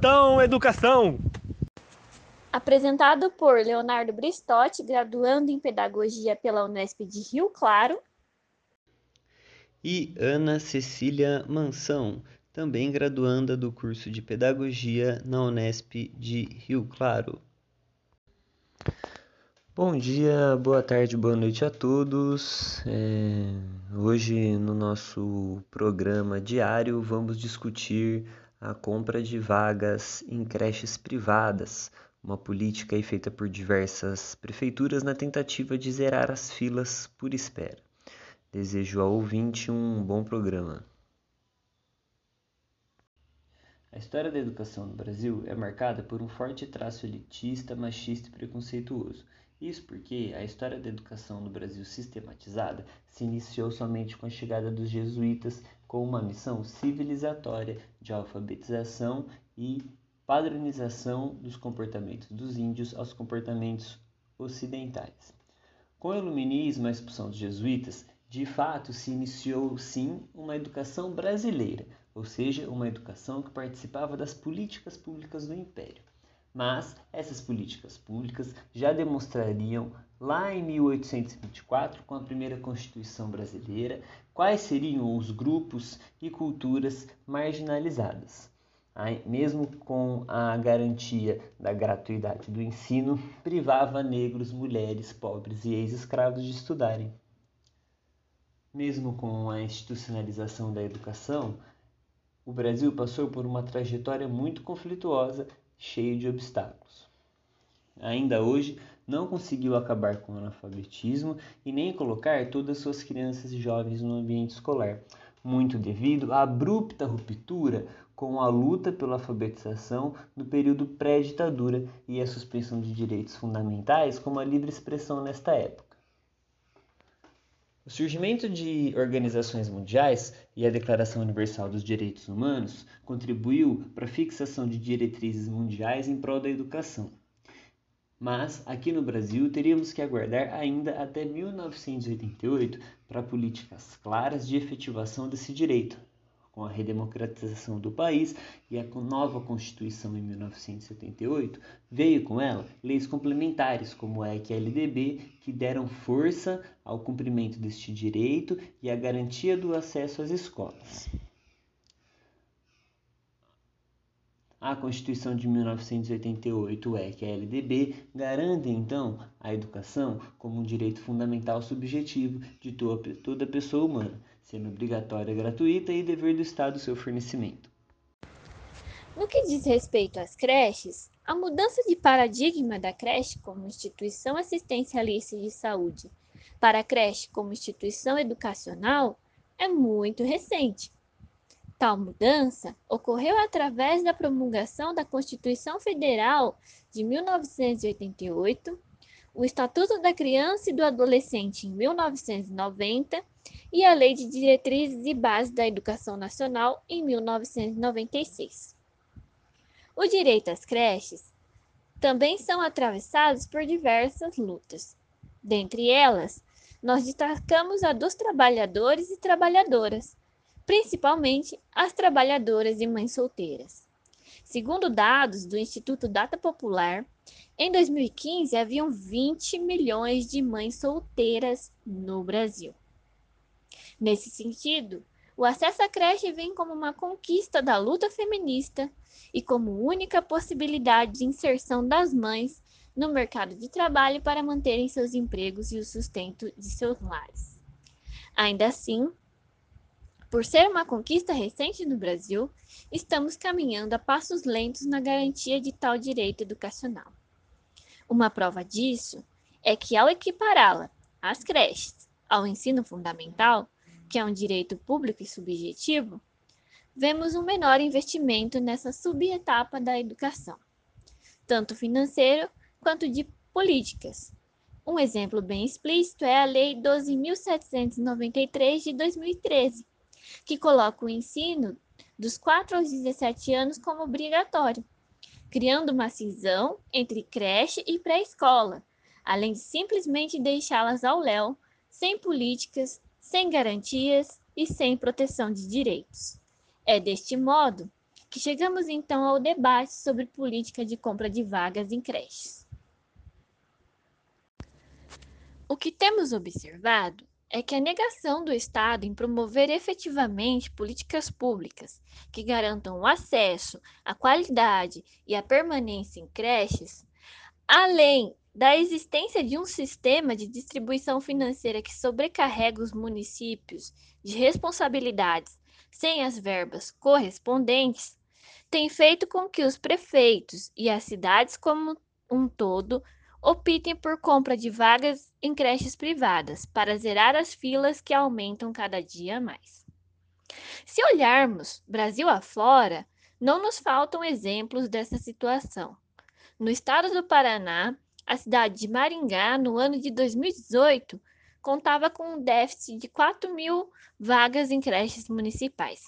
Plantão Educação. Apresentado por Leonardo Bristotti, graduando em Pedagogia pela Unesp de Rio Claro. E Ana Cecília Mansão, também graduanda do curso de Pedagogia na Unesp de Rio Claro. Bom dia, boa tarde, boa noite a todos. Hoje, no nosso programa diário, vamos discutir a compra de vagas em creches privadas, uma política aí feita por diversas prefeituras na tentativa de zerar as filas por espera. Desejo ao ouvinte um bom programa. A história da educação no Brasil é marcada por um forte traço elitista, machista e preconceituoso. Isso porque a história da educação no Brasil sistematizada se iniciou somente com a chegada dos jesuítas com uma missão civilizatória de alfabetização e padronização dos comportamentos dos índios aos comportamentos ocidentais. Com o iluminismo e a expulsão dos jesuítas, de fato se iniciou sim uma educação brasileira, ou seja, uma educação que participava das políticas públicas do Império. Mas essas políticas públicas já demonstrariam, lá em 1824, com a primeira Constituição Brasileira, quais seriam os grupos e culturas marginalizadas. Mesmo com a garantia da gratuidade do ensino, privava negros, mulheres, pobres e ex-escravos de estudarem. Mesmo com a institucionalização da educação, o Brasil passou por uma trajetória muito conflituosa, cheia de obstáculos. Ainda hoje, não conseguiu acabar com o analfabetismo e nem colocar todas as suas crianças e jovens no ambiente escolar, muito devido à abrupta ruptura com a luta pela alfabetização no período pré-ditadura e a suspensão de direitos fundamentais como a livre expressão nesta época. O surgimento de organizações mundiais e a Declaração Universal dos Direitos Humanos contribuiu para a fixação de diretrizes mundiais em prol da educação. Mas, aqui no Brasil, teríamos que aguardar ainda até 1988 para políticas claras de efetivação desse direito, com a redemocratização do país e a nova Constituição em 1978, veio com ela leis complementares, como a LDB, que deram força ao cumprimento deste direito e à garantia do acesso às escolas. A Constituição de 1988, que é a LDB, garante então a educação como um direito fundamental subjetivo de toda pessoa humana, sendo obrigatória, gratuita e dever do Estado seu fornecimento. No que diz respeito às creches, a mudança de paradigma da creche como instituição assistencialista de saúde para a creche como instituição educacional é muito recente. Tal mudança ocorreu através da promulgação da Constituição Federal de 1988, o Estatuto da Criança e do Adolescente em 1990 e a Lei de Diretrizes e Bases da Educação Nacional em 1996. O direito às creches também são atravessados por diversas lutas. Dentre elas, nós destacamos a dos trabalhadores e trabalhadoras, principalmente as trabalhadoras e mães solteiras. Segundo dados do Instituto Data Popular, em 2015 haviam 20 milhões de mães solteiras no Brasil. Nesse sentido, o acesso à creche vem como uma conquista da luta feminista e como única possibilidade de inserção das mães no mercado de trabalho para manterem seus empregos e o sustento de seus lares. Ainda assim, por ser uma conquista recente no Brasil, estamos caminhando a passos lentos na garantia de tal direito educacional. Uma prova disso é que, ao equipará-la às creches, ao ensino fundamental, que é um direito público e subjetivo, vemos um menor investimento nessa subetapa da educação, tanto financeiro quanto de políticas. Um exemplo bem explícito é a Lei 12.793 de 2013, que coloca o ensino dos 4 aos 17 anos como obrigatório, criando uma cisão entre creche e pré-escola, além de simplesmente deixá-las ao léu, sem políticas, sem garantias e sem proteção de direitos. É deste modo que chegamos então ao debate sobre política de compra de vagas em creches. O que temos observado é que a negação do Estado em promover efetivamente políticas públicas que garantam o acesso, a qualidade e a permanência em creches, além da existência de um sistema de distribuição financeira que sobrecarrega os municípios de responsabilidades sem as verbas correspondentes, tem feito com que os prefeitos e as cidades como um todo optem por compra de vagas em creches privadas para zerar as filas que aumentam cada dia mais. Se olharmos Brasil afora, não nos faltam exemplos dessa situação. No estado do Paraná, a cidade de Maringá, no ano de 2018, contava com um déficit de 4.000 vagas em creches municipais.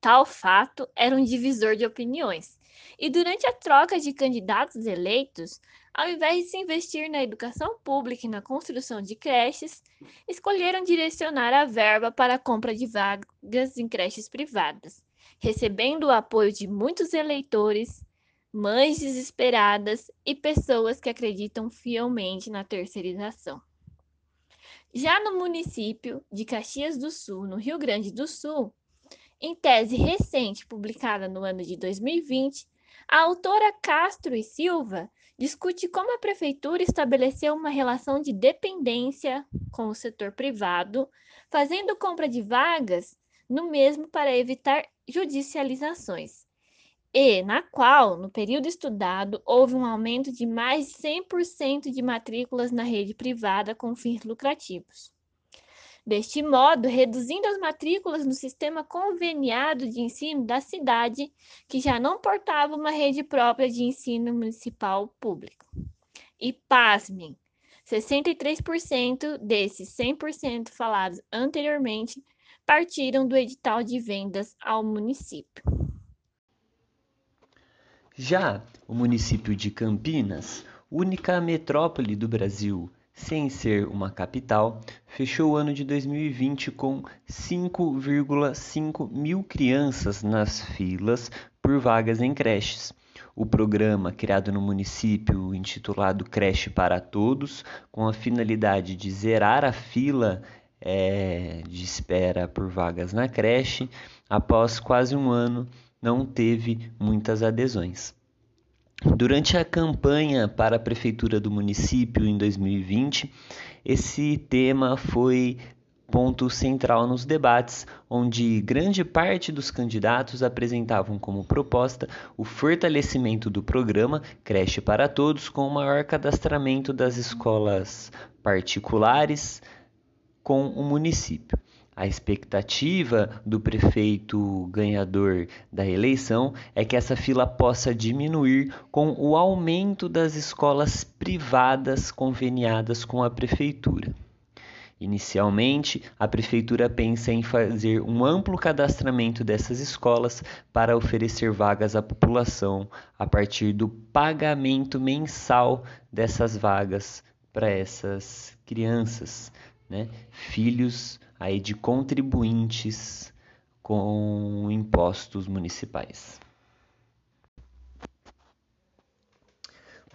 Tal fato era um divisor de opiniões, e durante a troca de candidatos eleitos, ao invés de se investir na educação pública e na construção de creches, escolheram direcionar a verba para a compra de vagas em creches privadas, recebendo o apoio de muitos eleitores, mães desesperadas e pessoas que acreditam fielmente na terceirização. Já no município de Caxias do Sul, no Rio Grande do Sul, em tese recente publicada no ano de 2020, a autora Castro e Silva discute como a prefeitura estabeleceu uma relação de dependência com o setor privado, fazendo compra de vagas no mesmo para evitar judicializações, e na qual, no período estudado, houve um aumento de mais de 100% de matrículas na rede privada com fins lucrativos. Deste modo, reduzindo as matrículas no sistema conveniado de ensino da cidade, que já não portava uma rede própria de ensino municipal público. E, pasmem, 63% desses 100% falados anteriormente partiram do edital de vendas ao município. Já o município de Campinas, única metrópole do Brasil, sem ser uma capital, fechou o ano de 2020 com 5,5 mil crianças nas filas por vagas em creches. O programa criado no município, intitulado Creche para Todos, com a finalidade de zerar a fila de espera por vagas na creche, após quase um ano, não teve muitas adesões. Durante a campanha para a prefeitura do município em 2020, esse tema foi ponto central nos debates, onde grande parte dos candidatos apresentavam como proposta o fortalecimento do programa Creche para Todos com o maior cadastramento das escolas particulares com o município. A expectativa do prefeito ganhador da eleição é que essa fila possa diminuir com o aumento das escolas privadas conveniadas com a prefeitura. Inicialmente, a prefeitura pensa em fazer um amplo cadastramento dessas escolas para oferecer vagas à população a partir do pagamento mensal dessas vagas para essas crianças, né? Filhos aí de contribuintes com impostos municipais.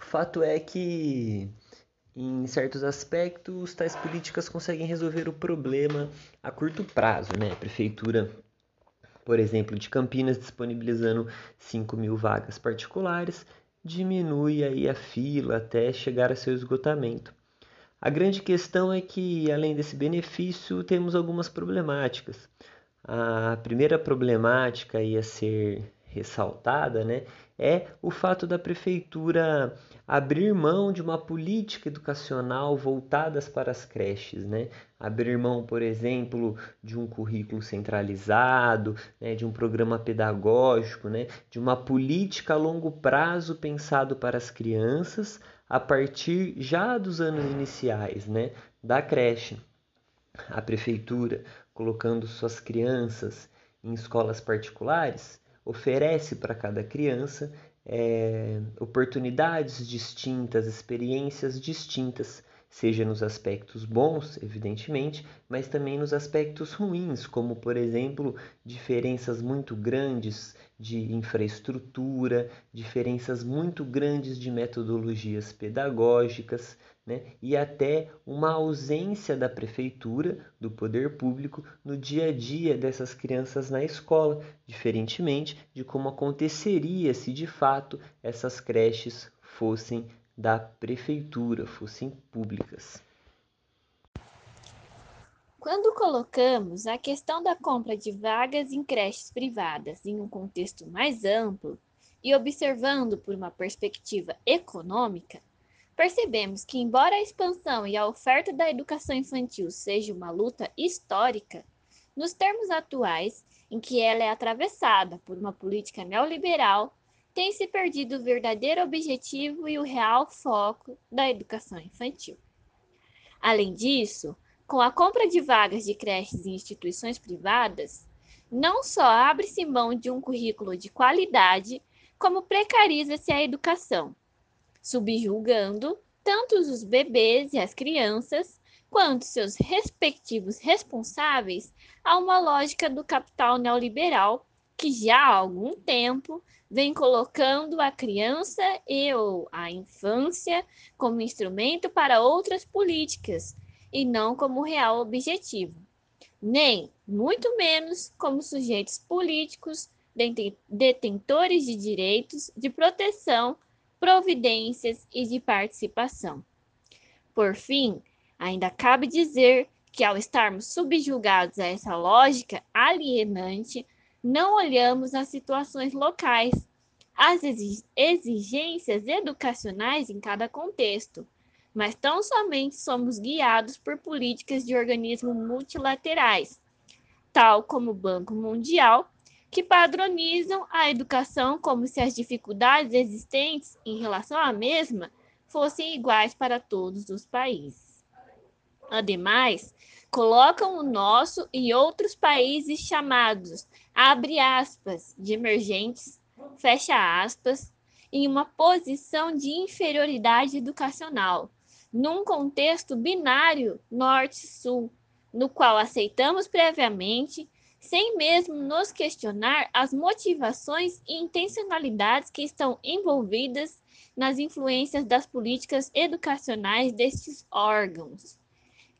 O fato é que, em certos aspectos, tais políticas conseguem resolver o problema a curto prazo, né? A prefeitura, por exemplo, de Campinas, disponibilizando 5.000 vagas particulares, diminui aí a fila até chegar a seu esgotamento. A grande questão é que, além desse benefício, temos algumas problemáticas. A primeira problemática a ser ressaltada, né, é o fato da prefeitura abrir mão de uma política educacional voltadas para as creches, né? Abrir mão, por exemplo, de um currículo centralizado, né, de um programa pedagógico, né, de uma política a longo prazo pensado para as crianças, a partir já dos anos iniciais, né, da creche. A prefeitura, colocando suas crianças em escolas particulares, oferece para cada criança oportunidades distintas, experiências distintas, seja nos aspectos bons, evidentemente, mas também nos aspectos ruins, como, por exemplo, diferenças muito grandes de infraestrutura, diferenças muito grandes de metodologias pedagógicas, né, e até uma ausência da prefeitura, do poder público, no dia a dia dessas crianças na escola, diferentemente de como aconteceria se de fato essas creches fossem da prefeitura, fossem públicas. Quando colocamos a questão da compra de vagas em creches privadas em um contexto mais amplo e observando por uma perspectiva econômica, percebemos que, embora a expansão e a oferta da educação infantil seja uma luta histórica, nos termos atuais, em que ela é atravessada por uma política neoliberal, tem se perdido o verdadeiro objetivo e o real foco da educação infantil. Além disso, com a compra de vagas de creches em instituições privadas, não só abre-se mão de um currículo de qualidade, como precariza-se a educação, subjugando tanto os bebês e as crianças, quanto seus respectivos responsáveis a uma lógica do capital neoliberal que já há algum tempo vem colocando a criança e ou a infância como instrumento para outras políticas e não como real objetivo, nem, muito menos, como sujeitos políticos, detentores de direitos, de proteção, providências e de participação. Por fim, ainda cabe dizer que, ao estarmos subjugados a essa lógica alienante, não olhamos as situações locais, as exigências educacionais em cada contexto, mas tão somente somos guiados por políticas de organismos multilaterais, tal como o Banco Mundial, que padronizam a educação como se as dificuldades existentes em relação à mesma fossem iguais para todos os países. Ademais, colocam o nosso e outros países chamados, abre aspas, de emergentes, fecha aspas, em uma posição de inferioridade educacional, num contexto binário norte-sul, no qual aceitamos previamente sem mesmo nos questionar as motivações e intencionalidades que estão envolvidas nas influências das políticas educacionais destes órgãos.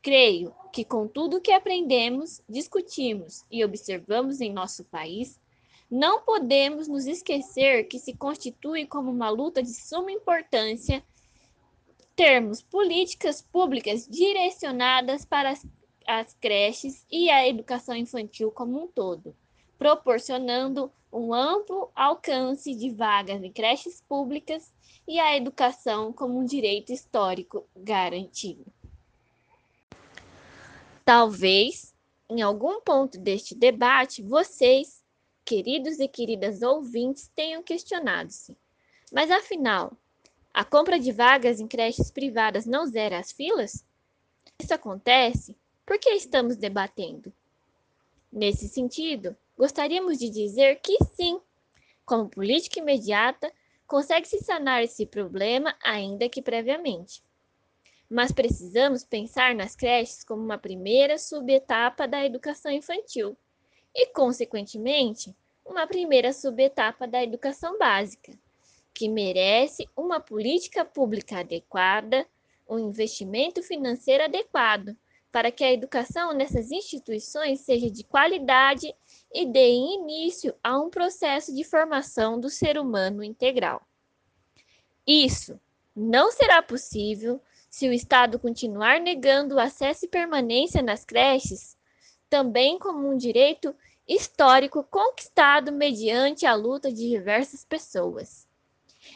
Creio que com tudo que aprendemos, discutimos e observamos em nosso país, não podemos nos esquecer que se constitui como uma luta de suma importância termos políticas públicas direcionadas para as creches e a educação infantil como um todo, proporcionando um amplo alcance de vagas em creches públicas e a educação como um direito histórico garantido. Talvez, em algum ponto deste debate, vocês, queridos e queridas ouvintes, tenham questionado-se. Mas, afinal, a compra de vagas em creches privadas não zera as filas? Isso acontece? Por que estamos debatendo? Nesse sentido, gostaríamos de dizer que sim, como política imediata, consegue-se sanar esse problema ainda que previamente. Mas precisamos pensar nas creches como uma primeira subetapa da educação infantil e, consequentemente, uma primeira subetapa da educação básica, que merece uma política pública adequada, um investimento financeiro adequado, para que a educação nessas instituições seja de qualidade e dê início a um processo de formação do ser humano integral. Isso não será possível se o Estado continuar negando o acesso e permanência nas creches, também como um direito histórico conquistado mediante a luta de diversas pessoas.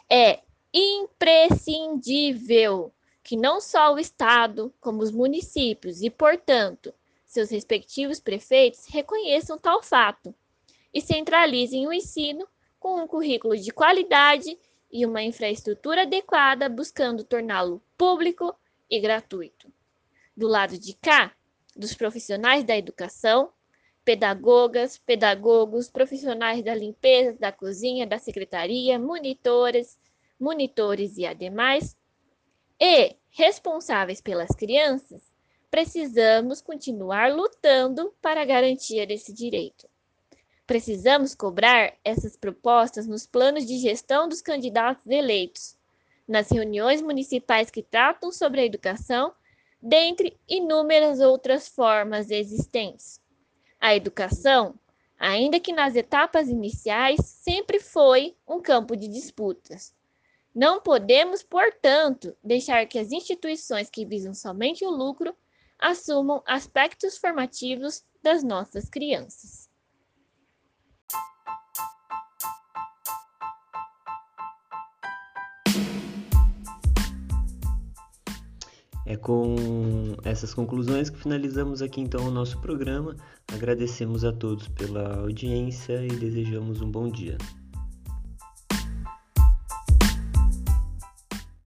É imprescindível que não só o Estado, como os municípios e, portanto, seus respectivos prefeitos reconheçam tal fato e centralizem o ensino com um currículo de qualidade e uma infraestrutura adequada, buscando torná-lo público e gratuito. Do lado de cá, dos profissionais da educação, pedagogas, pedagogos, profissionais da limpeza, da cozinha, da secretaria, monitores e ademais, e responsáveis pelas crianças, precisamos continuar lutando para garantir esse direito. Precisamos cobrar essas propostas nos planos de gestão dos candidatos eleitos, nas reuniões municipais que tratam sobre a educação, dentre inúmeras outras formas existentes. A educação, ainda que nas etapas iniciais, sempre foi um campo de disputas. Não podemos, portanto, deixar que as instituições que visam somente o lucro assumam aspectos formativos das nossas crianças. É com essas conclusões que finalizamos aqui então o nosso programa. Agradecemos a todos pela audiência e desejamos um bom dia.